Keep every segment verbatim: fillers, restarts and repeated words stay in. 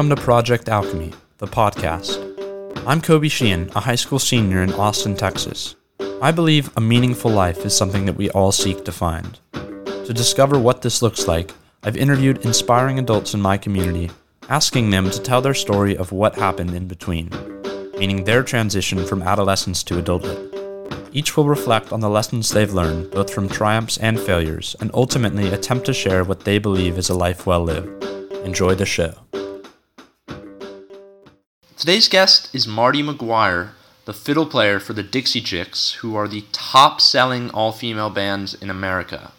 Welcome to Project Alchemy, the podcast. I'm Kobe Sheehan, a high school senior in Austin, Texas. I believe a meaningful life is something that we all seek to find. To discover what this looks like, I've interviewed inspiring adults in my community, asking them to tell their story of what happened in between, meaning their transition from adolescence to adulthood. Each will reflect on the lessons they've learned, both from triumphs and failures, and ultimately attempt to share what they believe is a life well lived. Enjoy the show. Today's guest is Marty McGuire, the fiddle player for the Dixie Chicks, who are the top-selling all-female bands in America.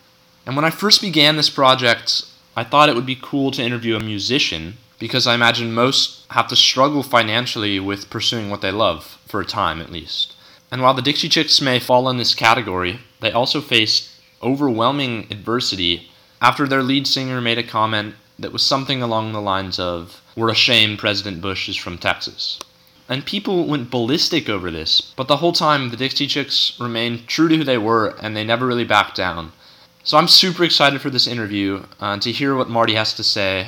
And when I first began this project, I thought it would be cool to interview a musician, because I imagine most have to struggle financially with pursuing what they love, for a time at least. And while the Dixie Chicks may fall in this category, they also faced overwhelming adversity after their lead singer made a comment that was something along the lines of, "We're ashamed President Bush is from Texas." And people went ballistic over this, but the whole time the Dixie Chicks remained true to who they were, and they never really backed down. So I'm super excited for this interview uh, to hear what Marty has to say.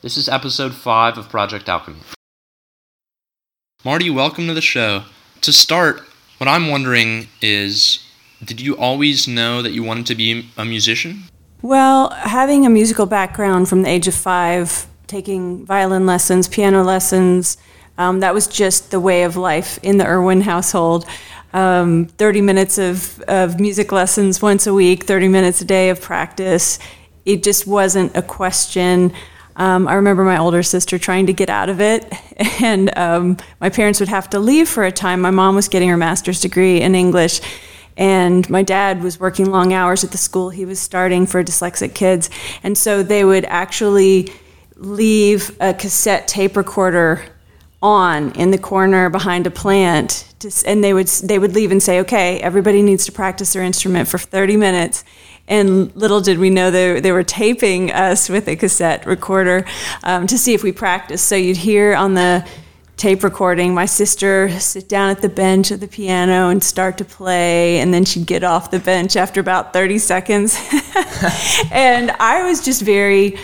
This is episode five of Project Alchemy. Marty, welcome to the show. To start, what I'm wondering is, did you always know that you wanted to be a musician? Well, having a musical background from the age of five, taking violin lessons, piano lessons, um, that was just the way of life in the Irwin household. Um, thirty minutes of, of music lessons once a week, thirty minutes a day of practice. It just wasn't a question. Um, I remember my older sister trying to get out of it, and um, my parents would have to leave for a time. My mom was getting her master's degree in English, and my dad was working long hours at the school he was starting for dyslexic kids. And so they would actually leave a cassette tape recorder on in the corner behind a plant, to, and they would they would leave and say, "Okay, everybody needs to practice their instrument for thirty minutes. And little did we know they, they were taping us with a cassette recorder um, to see if we practiced. So you'd hear on the tape recording my sister sit down at the bench at the piano and start to play, and then she'd get off the bench after about thirty seconds. And I was just very,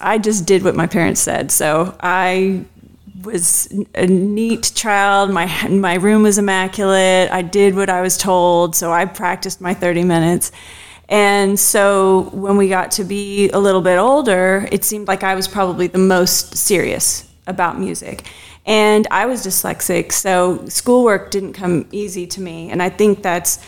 I just did what my parents said. So I was a neat child. My my room was immaculate. I did what I was told. So I practiced my thirty minutes. And so when we got to be a little bit older, it seemed like I was probably the most serious about music. And I was dyslexic, so schoolwork didn't come easy to me. And I think that's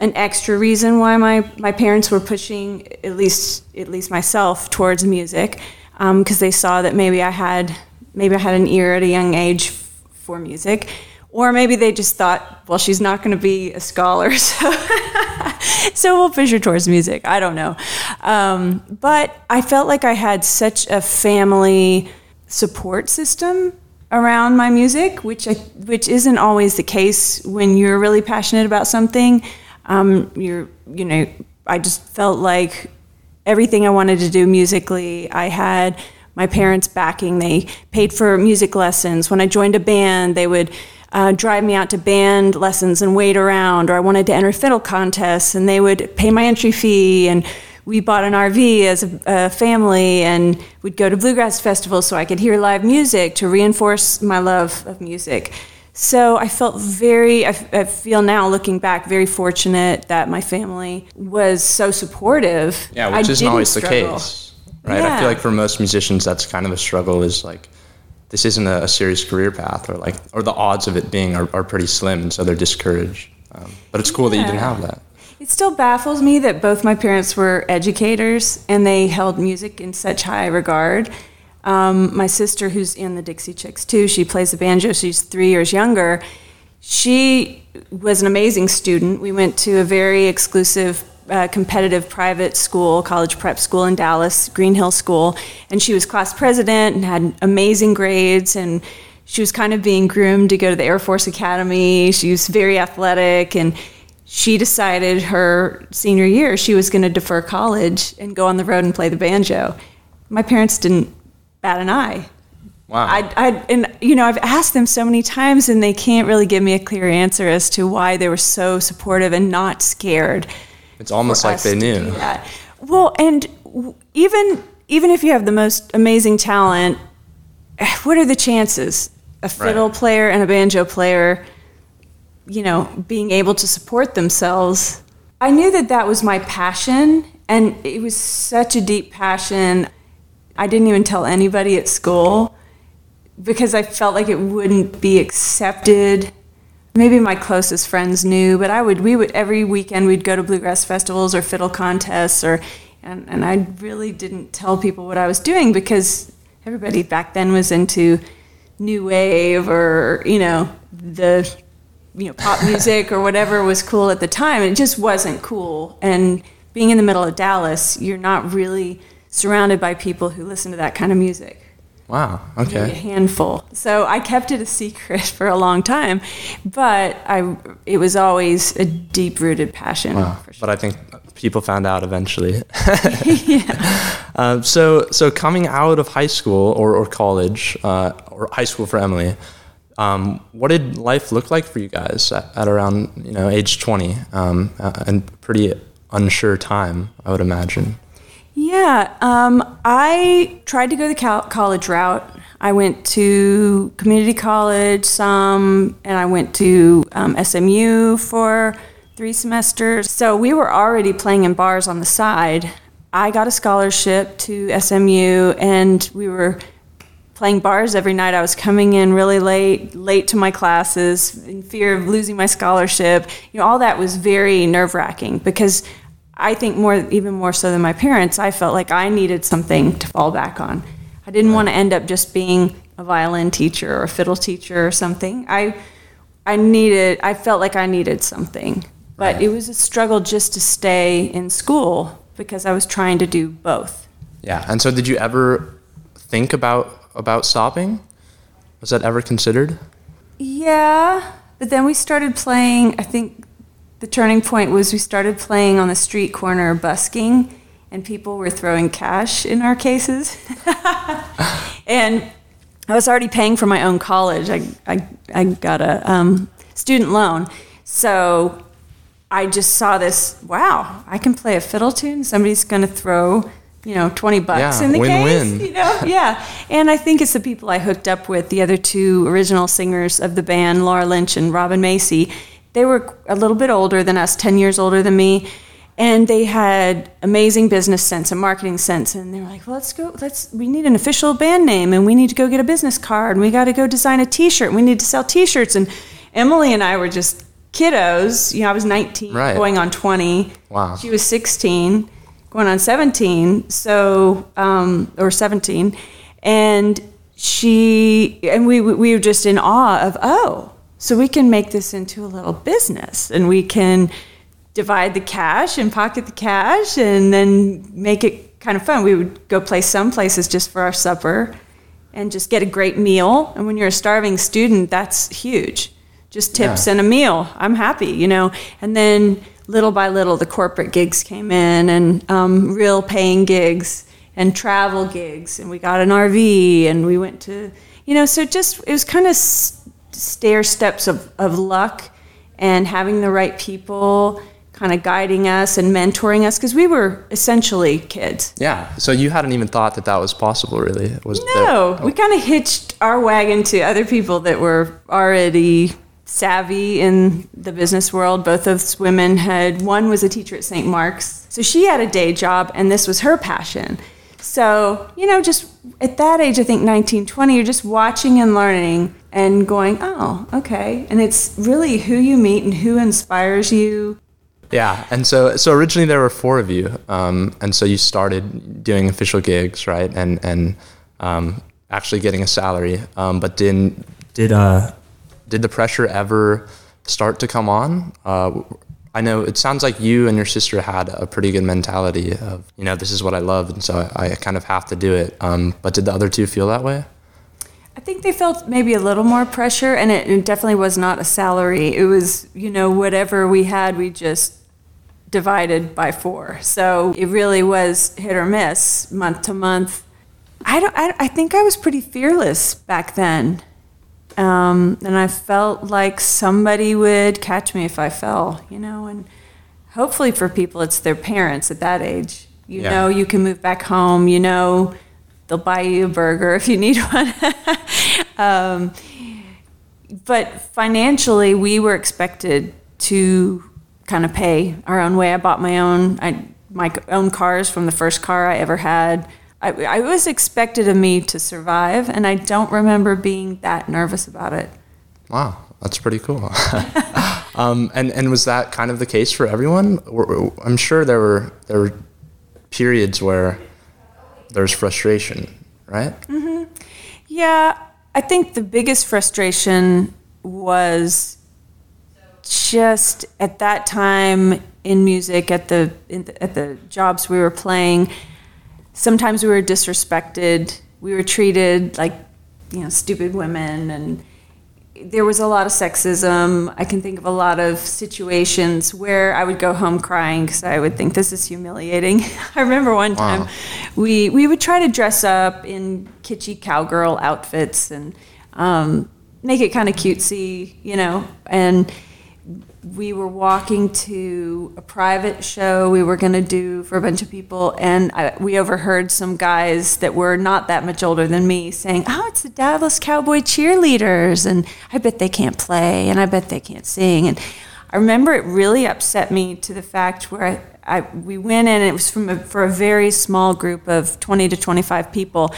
an extra reason why my, my parents were pushing, at least at least myself, towards music, um, because they saw that maybe I had maybe I had an ear at a young age f- for music. Or maybe they just thought, well, she's not going to be a scholar, so so we'll push her towards music. I don't know. Um, but I felt like I had such a family support system around my music, which I, which isn't always the case when you're really passionate about something. Um, you're, you know, I just felt like everything I wanted to do musically, I had my parents backing. They paid for music lessons. When I joined a band, they would Uh, drive me out to band lessons and wait around, or I wanted to enter fiddle contests, and they would pay my entry fee, and we bought an R V as a, a family, and we'd go to bluegrass festivals so I could hear live music to reinforce my love of music. So I felt very, I, I feel now looking back, very fortunate that my family was so supportive. Yeah, which I isn't always struggle. The case, right? Yeah. I feel like for most musicians, that's kind of a struggle, is like, this isn't a, a serious career path, or like, or the odds of it being are, are pretty slim, and so they're discouraged. Um, but it's cool yeah. that you didn't have that. It still baffles me that both my parents were educators and they held music in such high regard. Um, my sister, who's in the Dixie Chicks too, she plays the banjo. She's three years younger. She was an amazing student. We went to a very exclusive Uh, competitive private school, college prep school in Dallas, Greenhill School, and she was class president and had amazing grades, and she was kind of being groomed to go to the Air Force Academy. She was very athletic, and she decided her senior year she was going to defer college and go on the road and play the banjo. My parents didn't bat an eye. Wow. I, I, and, you know, I've asked them so many times, and they can't really give me a clear answer as to why they were so supportive and not scared. It's almost like they knew. Well, and even even if you have the most amazing talent, what are the chances? A fiddle right. player and a banjo player, you know, being able to support themselves. I knew that that was my passion, and it was such a deep passion. I didn't even tell anybody at school because I felt like it wouldn't be accepted. Maybe my closest friends knew, but I would, we would, every weekend we'd go to bluegrass festivals or fiddle contests, or, and, and I really didn't tell people what I was doing because everybody back then was into new wave or, you know, the, you know, pop music or whatever was cool at the time. It just wasn't cool. And being in the middle of Dallas, you're not really surrounded by people who listen to that kind of music. Wow, okay. Maybe a handful. So I kept it a secret for a long time, but I it was always a deep-rooted passion. Wow. For sure. But I think people found out eventually. yeah. Um, so so coming out of high school or, or college, uh, or high school for Emily, um, what did life look like for you guys at, at around, you know, age twenty, um, and pretty unsure time, I would imagine? Yeah, um, I tried to go the cal- college route. I went to community college some, and I went to um, S M U for three semesters. So we were already playing in bars on the side. I got a scholarship to S M U, and we were playing bars every night. I was coming in really late, late to my classes, in fear of losing my scholarship. You know, all that was very nerve-wracking because I think more, even more so than my parents, I felt like I needed something to fall back on. I didn't want to end up just being a violin teacher or a fiddle teacher or something. I, I needed, I felt like I needed something, but right. it was a struggle just to stay in school because I was trying to do both. Yeah, and so did you ever think about about stopping? Was that ever considered? Yeah, but then we started playing, I think. The turning point was we started playing on the street corner busking, and people were throwing cash in our cases. And I was already paying for my own college. I I, I got a um, student loan. So I just saw this, wow, I can play a fiddle tune. Somebody's going to throw, you know, twenty bucks yeah, in the win-win. Case. You know? Yeah. And I think it's the people I hooked up with, the other two original singers of the band, Laura Lynch and Robin Macy. They were a little bit older than us, ten years older than me, and they had amazing business sense and marketing sense, and they were like, well, let's go, let's, we need an official band name, and we need to go get a business card, and we got to go design a t-shirt, and we need to sell t-shirts, and Emily and I were just kiddos, you know, I was nineteen, right. going on twenty, wow. She was sixteen, going on seventeen, so, um, or seventeen, and she, and we, we were just in awe of, oh, so we can make this into a little business, and we can divide the cash and pocket the cash and then make it kind of fun. We would go play some places just for our supper and just get a great meal. And when you're a starving student, that's huge. Just tips yeah. and a meal. I'm happy, you know. And then little by little, the corporate gigs came in and um, real paying gigs and travel gigs. And we got an R V and we went to, you know, so just it was kind of stair steps of, of luck and having the right people kind of guiding us and mentoring us because we were essentially kids. Yeah. So you hadn't even thought that that was possible, really? Was no. There, oh. We kind of hitched our wagon to other people that were already savvy in the business world. Both of us women had, one was a teacher at Saint Mark's. So she had a day job and this was her passion. So, you know, just at that age, I think nineteen, twenty, you're just watching and learning and going, oh, okay. And it's really who you meet and who inspires you. Yeah. And so so originally there were four of you. Um, and so you started doing official gigs, right? And and um, actually getting a salary. Um, but didn't, did uh, did the pressure ever start to come on? Uh I know it sounds like you and your sister had a pretty good mentality of, you know, this is what I love, and so I, I kind of have to do it. Um, but did the other two feel that way? I think they felt maybe a little more pressure, and it, it definitely was not a salary. It was, you know, whatever we had, we just divided by four. So it really was hit or miss, month to month. I don't. I, I think I was pretty fearless back then. Um, and I felt like somebody would catch me if I fell, you know, and hopefully for people, it's their parents at that age, you yeah. know, you can move back home, you know, they'll buy you a burger if you need one. Um, but financially, we were expected to kind of pay our own way. I bought my own I, my own cars from the first car I ever had. I, I was expected of me to survive, and I don't remember being that nervous about it. Wow, that's pretty cool. um, and, and was that kind of the case for everyone? I'm sure there were there were periods where there's frustration, right? Mm-hmm. Yeah, I think the biggest frustration was just at that time in music, at the, in the at the jobs we were playing. Sometimes we were disrespected. We were treated like, you know, stupid women, and there was a lot of sexism. I can think of a lot of situations where I would go home crying because I would think, this is humiliating. I remember one time wow. we we would try to dress up in kitschy cowgirl outfits and um, make it kind of cutesy, you know. And we were walking to a private show we were going to do for a bunch of people, and I, we overheard some guys that were not that much older than me saying, oh, it's the Dallas Cowboy cheerleaders, and I bet they can't play, and I bet they can't sing. And I remember it really upset me to the fact where I, I we went in, and it was from a, for a very small group of twenty to twenty-five people,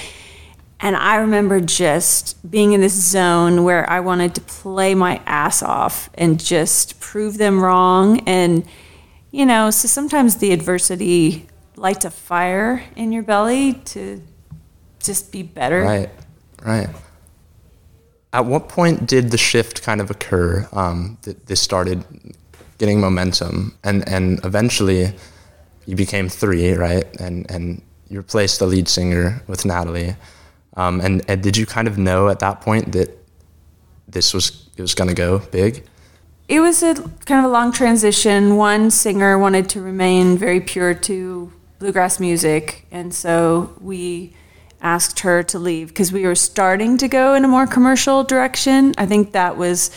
and I remember just being in this zone where I wanted to play my ass off and just prove them wrong. And, you know, so sometimes the adversity lights a fire in your belly to just be better. Right, right. At what point did the shift kind of occur um, that this started getting momentum? And, and eventually you became three, right? And, and you replaced the lead singer with Natalie. Um, and, and did you kind of know at that point that this was it was going to go big? It was a kind of a long transition. One singer wanted to remain very pure to bluegrass music, and so we asked her to leave because we were starting to go in a more commercial direction. I think that was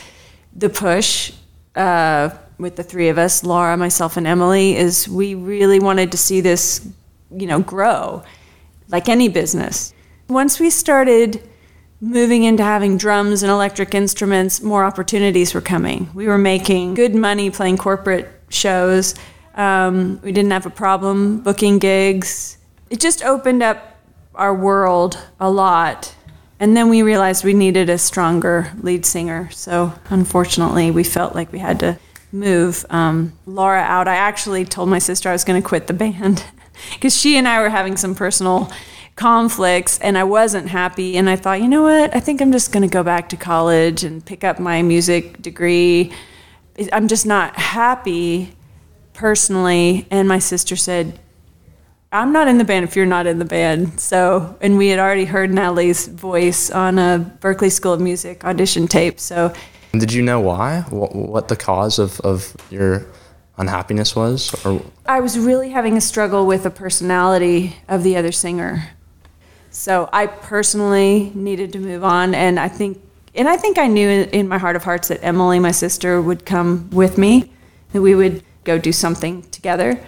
the push uh, with the three of us, Laura, myself, and Emily, is we really wanted to see this, you know, grow like any business. Once we started moving into having drums and electric instruments, more opportunities were coming. We were making good money playing corporate shows. Um, we didn't have a problem booking gigs. It just opened up our world a lot. And then we realized we needed a stronger lead singer. So unfortunately, we felt like we had to move um, Laura out. I actually told my sister I was going to quit the band because she and I were having some personal conflicts, and I wasn't happy, and I thought, you know what, I think I'm just going to go back to college and pick up my music degree. I'm just not happy personally. And my sister said, I'm not in the band if you're not in the band. So, and we had already heard Natalie's voice on a Berklee School of Music audition tape. So, did you know why? What, what the cause of, of your unhappiness was? Or I was really having a struggle with the personality of the other singer. So I personally needed to move on, and I think, and I think I knew in my heart of hearts that Emily, my sister, would come with me, that we would go do something together.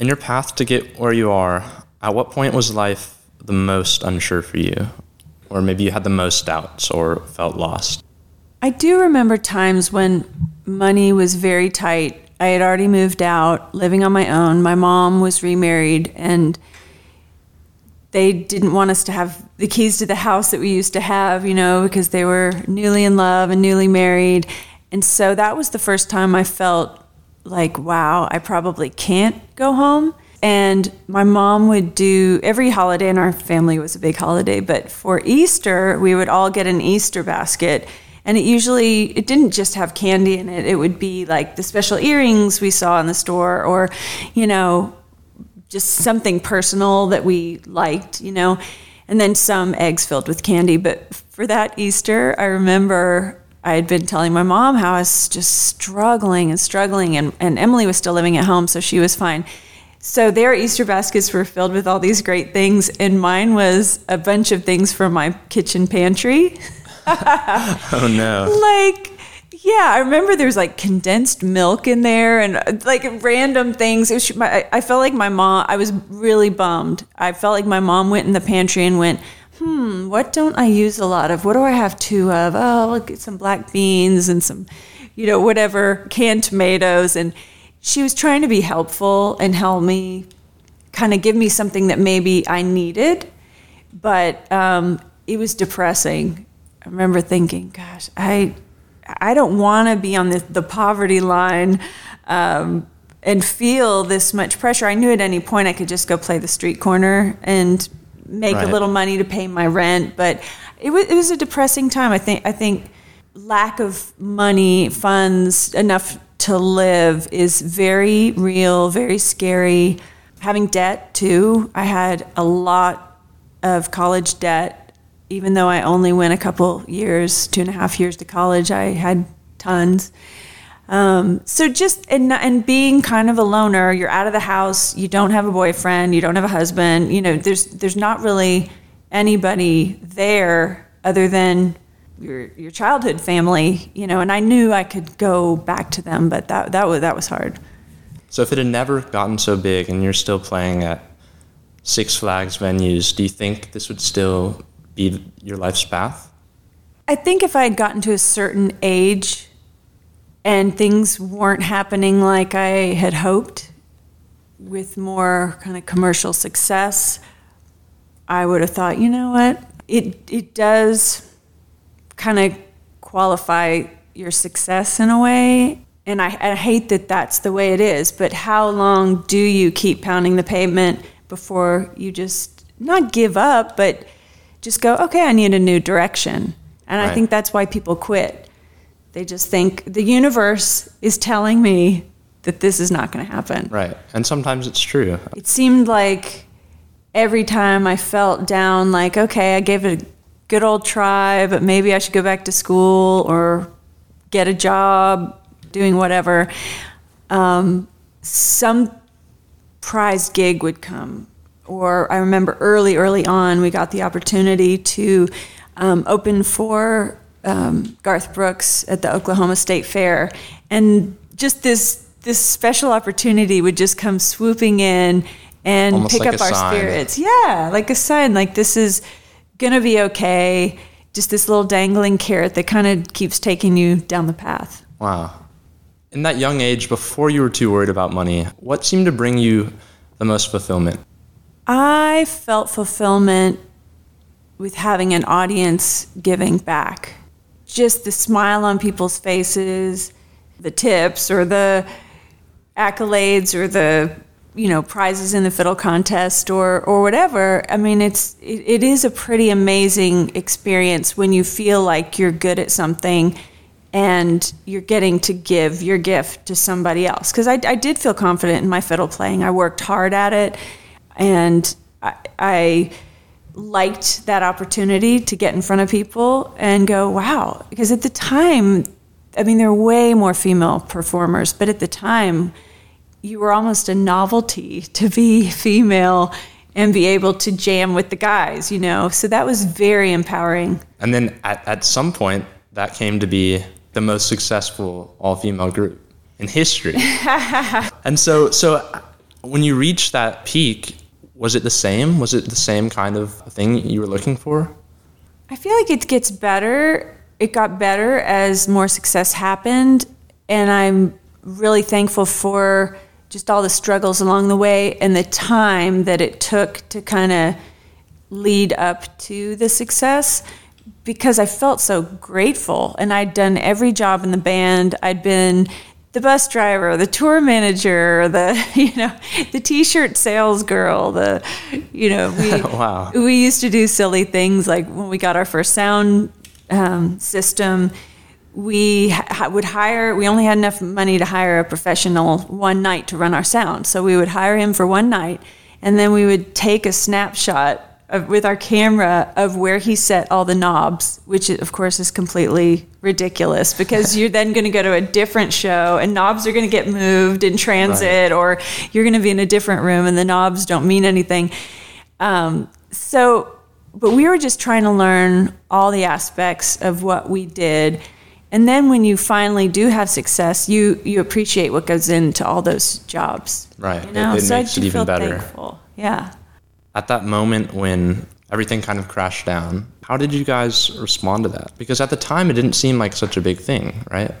In your path to get where you are, at what point was life the most unsure for you? Or maybe you had the most doubts or felt lost? I do remember times when money was very tight. I had already moved out, living on my own. My mom was remarried, and they didn't want us to have the keys to the house that we used to have, you know, because they were newly in love and newly married. And so that was the first time I felt like, wow, I probably can't go home. And my mom would do every holiday, and our family was a big holiday, but for Easter, we would all get an Easter basket. And it usually, it didn't just have candy in it. It would be like the special earrings we saw in the store, or, you know, just something personal that we liked, you know, and then some eggs filled with candy. But for that Easter, I remember I had been telling my mom how I was just struggling and struggling, and, and Emily was still living at home, so she was fine. So their Easter baskets were filled with all these great things, and mine was a bunch of things from my kitchen pantry. Oh no. Like, yeah, I remember there was like condensed milk in there and like random things. It was, my, I felt like my mom, I was really bummed. I felt like my mom went in the pantry and went, hmm, what don't I use a lot of? What do I have two of? Oh, I'll get some black beans and some, you know, whatever, canned tomatoes. And she was trying to be helpful and help me kind of give me something that maybe I needed. But um, it was depressing. I remember thinking, gosh, I I don't want to be on the, the poverty line um, and feel this much pressure. I knew at any point I could just go play the street corner and make right. a little money to pay my rent. But it was, it was a depressing time. I think I think lack of money, funds, enough to live is very real, very scary. Having debt, too. I had a lot of college debt. Even though I only went a couple years, two and a half years to college, I had tons. Um, so just, and, and being kind of a loner, you're out of the house, you don't have a boyfriend, you don't have a husband, you know, there's there's not really anybody there other than your your childhood family, you know, and I knew I could go back to them, but that, that was, that was hard. So if it had never gotten so big and you're still playing at Six Flags venues, do you think this would still be your life's path? I think if I had gotten to a certain age and things weren't happening like I had hoped, with more kind of commercial success, I would have thought, you know what? It it does kind of qualify your success in a way. And I, I hate that that's the way it is, but how long do you keep pounding the pavement before you just not give up, but just go, okay, I need a new direction. And right. I think that's why people quit. They just think, the universe is telling me that this is not going to happen. Right. And sometimes it's true. It seemed like every time I felt down, like, okay, I gave it a good old try, but maybe I should go back to school or get a job doing whatever, um, some prize gig would come. Or I remember early, early on, we got the opportunity to um, open for... Um, Garth Brooks at the Oklahoma State Fair, and just this this special opportunity would just come swooping in and almost pick like up our sign. Spirits. Yeah, like a sign, like this is gonna be okay. Just this little dangling carrot that kind of keeps taking you down the path. Wow. In that young age, before you were too worried about money, what seemed to bring you the most fulfillment? I felt fulfillment with having an audience giving back. Just the smile on people's faces, the tips or the accolades or the, you know, prizes in the fiddle contest or, or whatever. I mean, it's it, it is a pretty amazing experience when you feel like you're good at something and you're getting to give your gift to somebody else. Because I, I did feel confident in my fiddle playing. I worked hard at it, and I... I liked that opportunity to get in front of people and go, wow. Because at the time, I mean, there were way more female performers, but at the time, you were almost a novelty to be female and be able to jam with the guys, you know? So that was very empowering. And then at, at some point, that came to be the most successful all-female group in history. And so, so when you reach that peak, was it the same? Was it the same kind of thing you were looking for? I feel like it gets better. It got better as more success happened. And I'm really thankful for just all the struggles along the way and the time that it took to kind of lead up to the success, because I felt so grateful. And I'd done every job in the band. I'd been the bus driver, the tour manager, the, you know, the t-shirt sales girl, the, you know, we, wow. we used to do silly things. Like when we got our first sound um, system, we ha- would hire, we only had enough money to hire a professional one night to run our sound. So we would hire him for one night, and then we would take a snapshot of, with our camera, of where he set all the knobs, which of course is completely ridiculous, because you're then going to go to a different show and knobs are going to get moved in transit, right. or you're going to be in a different room and the knobs don't mean anything. Um, so, but we were just trying to learn all the aspects of what we did. And then when you finally do have success, you, you appreciate what goes into all those jobs. Right. You know? It, it so makes I it even better. Thankful. Yeah. At that moment when everything kind of crashed down. How did you guys respond to that? Because at the time, it didn't seem like such a big thing, right?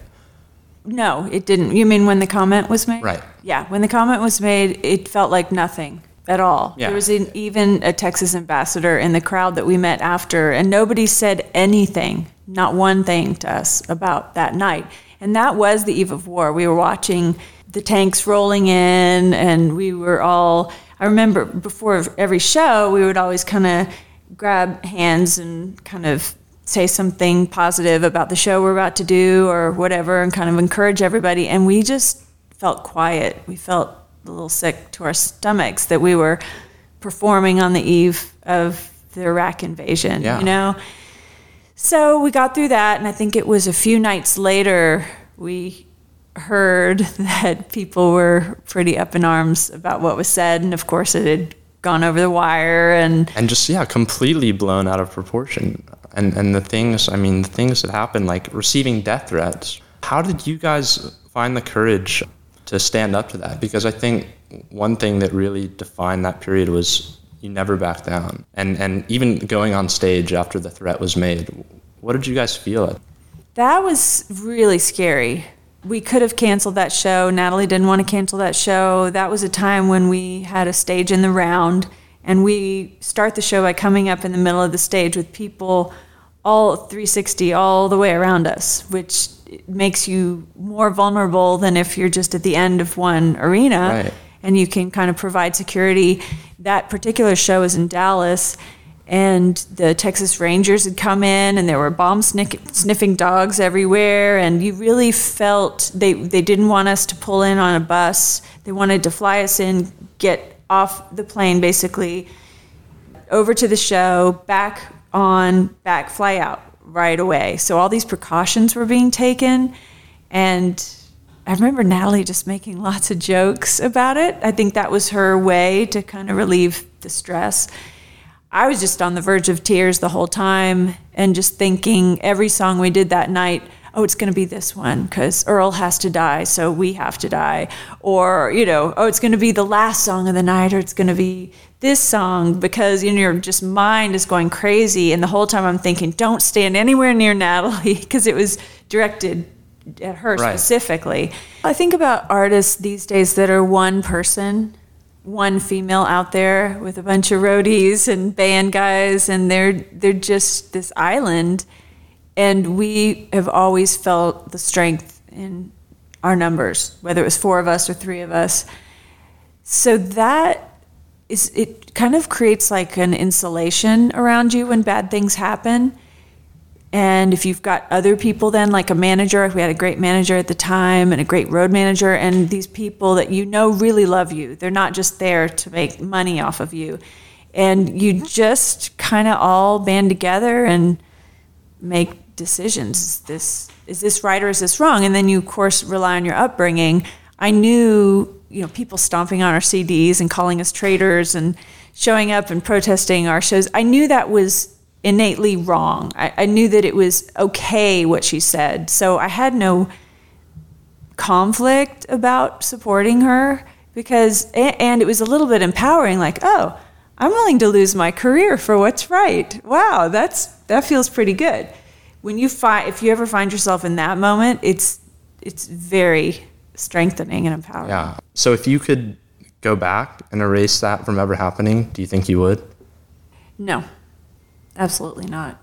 No, it didn't. You mean when the comment was made? Right. Yeah, when the comment was made, it felt like nothing at all. Yeah. There was an, even a Texas ambassador in the crowd that we met after, and nobody said anything, not one thing to us about that night. And that was the eve of war. We were watching the tanks rolling in, and we were all... I remember before every show, we would always kind of grab hands and kind of say something positive about the show we're about to do or whatever and kind of encourage everybody. And we just felt quiet. We felt a little sick to our stomachs that we were performing on the eve of the Iraq invasion, yeah. you know? So we got through that, and I think it was a few nights later we... heard that people were pretty up in arms about what was said, and of course it had gone over the wire and and just yeah completely blown out of proportion, and and the things I mean the things that happened, like receiving death threats. How did you guys find the courage to stand up to that? Because I think one thing that really defined that period was you never backed down, and and even going on stage after the threat was made. What did you guys feel? That was really scary. We could have canceled that show. Natalie didn't want to cancel that show. That was a time when we had a stage in the round, and we start the show by coming up in the middle of the stage with people all three sixty, all the way around us, which makes you more vulnerable than if you're just at the end of one arena, right. and you can kind of provide security. That particular show was in Dallas, and the Texas Rangers had come in, and there were bomb sniff- sniffing dogs everywhere, and you really felt they, they didn't want us to pull in on a bus. They wanted to fly us in, get off the plane basically, over to the show, back on, back, fly out right away. So all these precautions were being taken, and I remember Natalie just making lots of jokes about it. I think that was her way to kind of relieve the stress. I was just on the verge of tears the whole time and just thinking every song we did that night, oh, it's going to be this one because Earl has to die, so we have to die. Or, you know, oh, it's going to be the last song of the night, or it's going to be this song, because, you know, your just mind is going crazy. And the whole time I'm thinking, don't stand anywhere near Natalie, because it was directed at her right. specifically. I think about artists these days that are one person, one female out there with a bunch of roadies and band guys, and they're they're just this island, and we have always felt the strength in our numbers, whether it was four of us or three of us. So that is, it kind of creates like an insulation around you when bad things happen. And if you've got other people then, like a manager, we had a great manager at the time and a great road manager, and these people that you know really love you. They're not just there to make money off of you. And you just kind of all band together and make decisions. Is this, is this right or is this wrong? And then you, of course, rely on your upbringing. I knew, you know, people stomping on our C Ds and calling us traitors and showing up and protesting our shows. I knew that was innately wrong. I, I knew that it was okay what she said, so I had no conflict about supporting her, because and it was a little bit empowering, like, oh, I'm willing to lose my career for what's right. Wow, that's that feels pretty good. When you find, if you ever find yourself in that moment, it's it's very strengthening and empowering. Yeah. So if you could go back and erase that from ever happening, do you think you would? No. Absolutely not.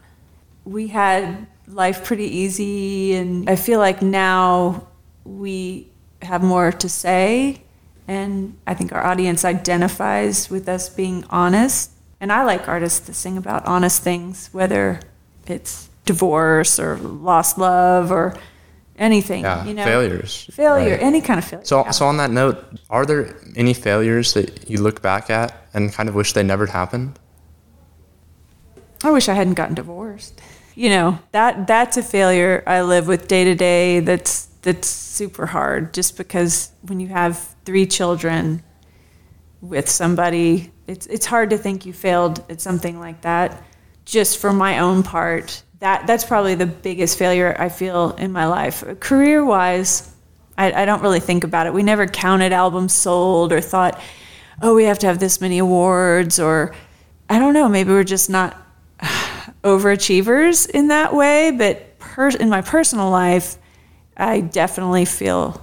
We had life pretty easy, and I feel like now we have more to say, and I think our audience identifies with us being honest. And I like artists that sing about honest things, whether it's divorce or lost love or anything. Yeah, you know? Failures. Failure, right. Any kind of failure. So, yeah. So on that note, are there any failures that you look back at and kind of wish they never happened? I wish I hadn't gotten divorced. You know, that that's a failure I live with day to day. That's that's super hard, just because when you have three children with somebody, it's it's hard to think you failed at something like that. Just for my own part, that that's probably the biggest failure I feel in my life. Career-wise, I, I don't really think about it. We never counted albums sold or thought, oh, we have to have this many awards or I don't know, maybe we're just not overachievers in that way, but per- in my personal life, I definitely feel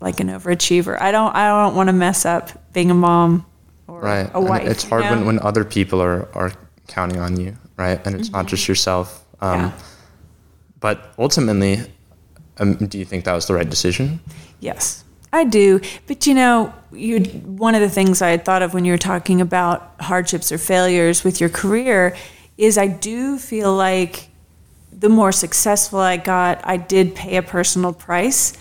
like an overachiever. I don't I don't want to mess up being a mom or right. a wife. And it's hard you know? when, when other people are, are counting on you, right? And it's mm-hmm. not just yourself. Um, yeah. But ultimately, um, do you think that was the right decision? Yes, I do. But, you know, you one of the things I had thought of when you were talking about hardships or failures with your career is I do feel like the more successful I got, I did pay a personal price.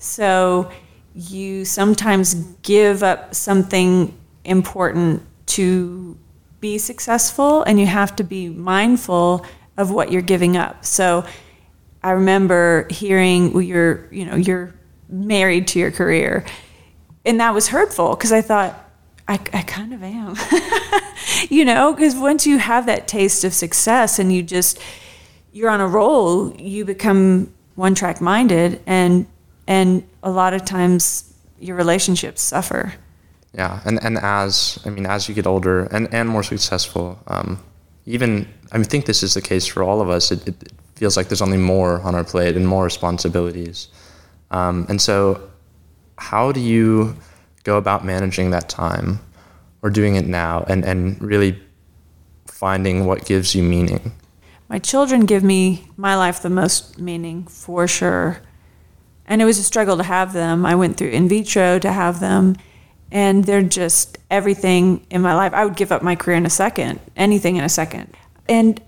So you sometimes give up something important to be successful, and you have to be mindful of what you're giving up. So I remember hearing, well, you're, you know, you're married to your career. And that was hurtful because I thought, I, I kind of am, you know, because once you have that taste of success and you just, you're on a roll, you become one-track minded, and and a lot of times your relationships suffer. Yeah, and, and as, I mean, as you get older and, and more successful, um, even, I mean, think this is the case for all of us, it, it feels like there's only more on our plate and more responsibilities. Um, and so how do you go about managing that time or doing it now and, and really finding what gives you meaning? My children give me my life the most meaning for sure. And it was a struggle to have them. I went through in vitro to have them, and they're just everything in my life. I would give up my career in a second, anything in a second. And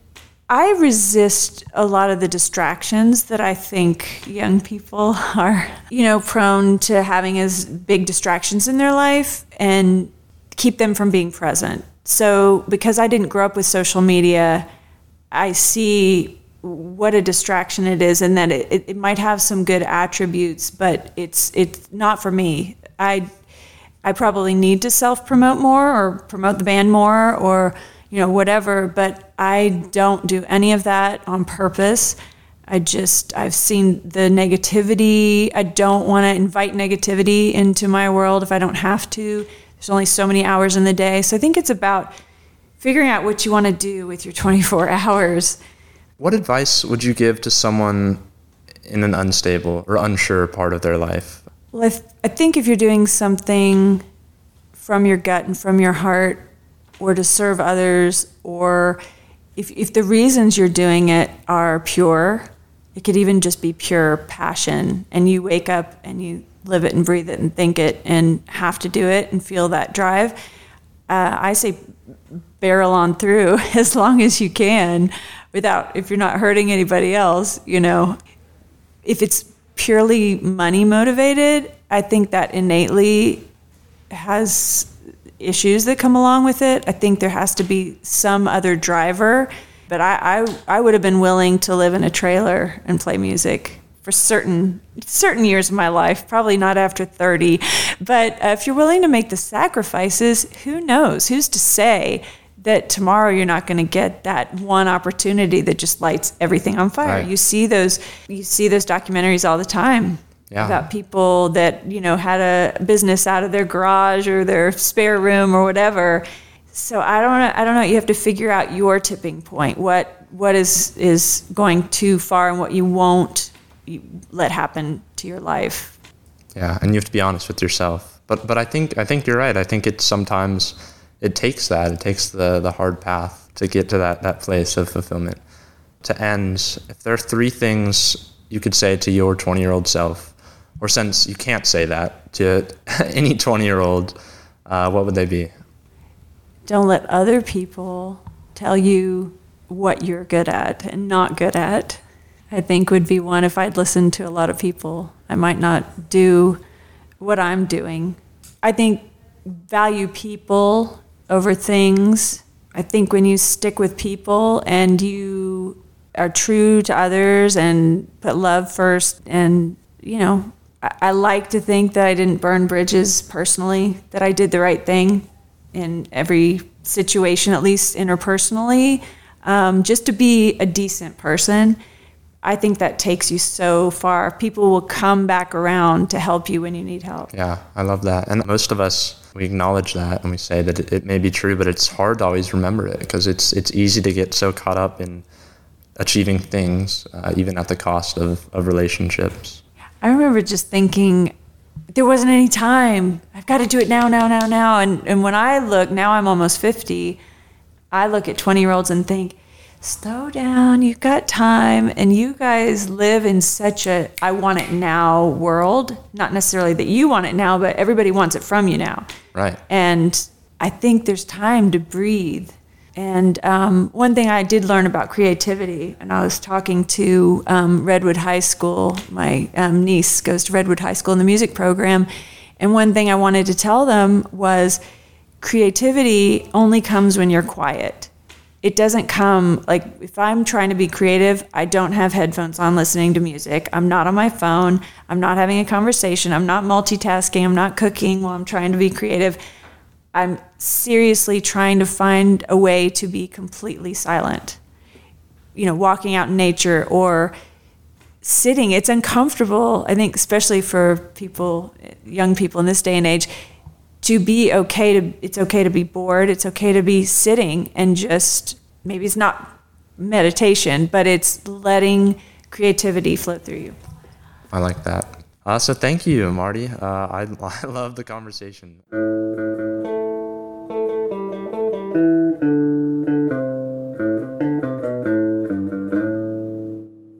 I resist a lot of the distractions that I think young people are, you know, prone to having as big distractions in their life and keep them from being present. So because I didn't grow up with social media, I see what a distraction it is, and that it, it might have some good attributes, but it's it's not for me. I I probably need to self-promote more or promote the band more or, you know, whatever, but I don't do any of that on purpose. I just, I've seen the negativity. I don't want to invite negativity into my world if I don't have to. There's only so many hours in the day. So I think it's about figuring out what you want to do with your twenty-four hours. What advice would you give to someone in an unstable or unsure part of their life? Well, I, th- I think if you're doing something from your gut and from your heart, or to serve others, or if if the reasons you're doing it are pure, it could even just be pure passion, and you wake up and you live it and breathe it and think it and have to do it and feel that drive, uh, I say barrel on through as long as you can without, if you're not hurting anybody else, you know. If it's purely money motivated, I think that innately has issues that come along with it. I think there has to be some other driver, but I, I I would have been willing to live in a trailer and play music for certain certain years of my life, probably not after thirty. But uh, if you're willing to make the sacrifices, who knows? Who's to say that tomorrow you're not going to get that one opportunity that just lights everything on fire? Right. You see those you see those documentaries all the time. Yeah. About people that, you know, had a business out of their garage or their spare room or whatever. So I don't know, I don't know. You have to figure out your tipping point. What what is is going too far and what you won't let happen to your life. Yeah, and you have to be honest with yourself. But but I think I think you're right. I think it's sometimes it takes that. It takes the the hard path to get to that that place of fulfillment. To end, if there are three things you could say to your twenty-year-old self, or since you can't say that to any twenty-year-old, uh, what would they be? Don't let other people tell you what you're good at and not good at, I think would be one. If I'd listened to a lot of people, I might not do what I'm doing. I think value people over things. I think when you stick with people and you are true to others and put love first, and, you know, I like to think that I didn't burn bridges personally, that I did the right thing in every situation, at least interpersonally, um, just to be a decent person. I think that takes you so far. People will come back around to help you when you need help. Yeah, I love that. And most of us We acknowledge that and we say that it, it may be true, but it's hard to always remember it because it's it's easy to get so caught up in achieving things, uh, even at the cost of, of relationships. I remember just thinking, there wasn't any time. I've got to do it now, now, now, now. And and when I look, now I'm almost fifty, I look at twenty-year-olds and think, slow down, you've got time. And you guys live in such a I want it now world. Not necessarily that you want it now, but everybody wants it from you now. Right. And I think there's time to breathe. And um, one thing I did learn about creativity, and I was talking to um, Redwood High School. My um, niece goes to Redwood High School in the music program. And one thing I wanted to tell them was creativity only comes when you're quiet. It doesn't come, like, if I'm trying to be creative, I don't have headphones on listening to music. I'm not on my phone. I'm not having a conversation. I'm not multitasking. I'm not cooking while I'm trying to be creative. I'm seriously trying to find a way to be completely silent. You know, walking out in nature or sitting. It's uncomfortable, I think, especially for people, young people in this day and age, to be okay to, it's okay to be bored. It's okay to be sitting and just, maybe it's not meditation, but it's letting creativity flow through you. I like that. Uh, so thank you, Marty. Uh, I, I love the conversation. Thank you.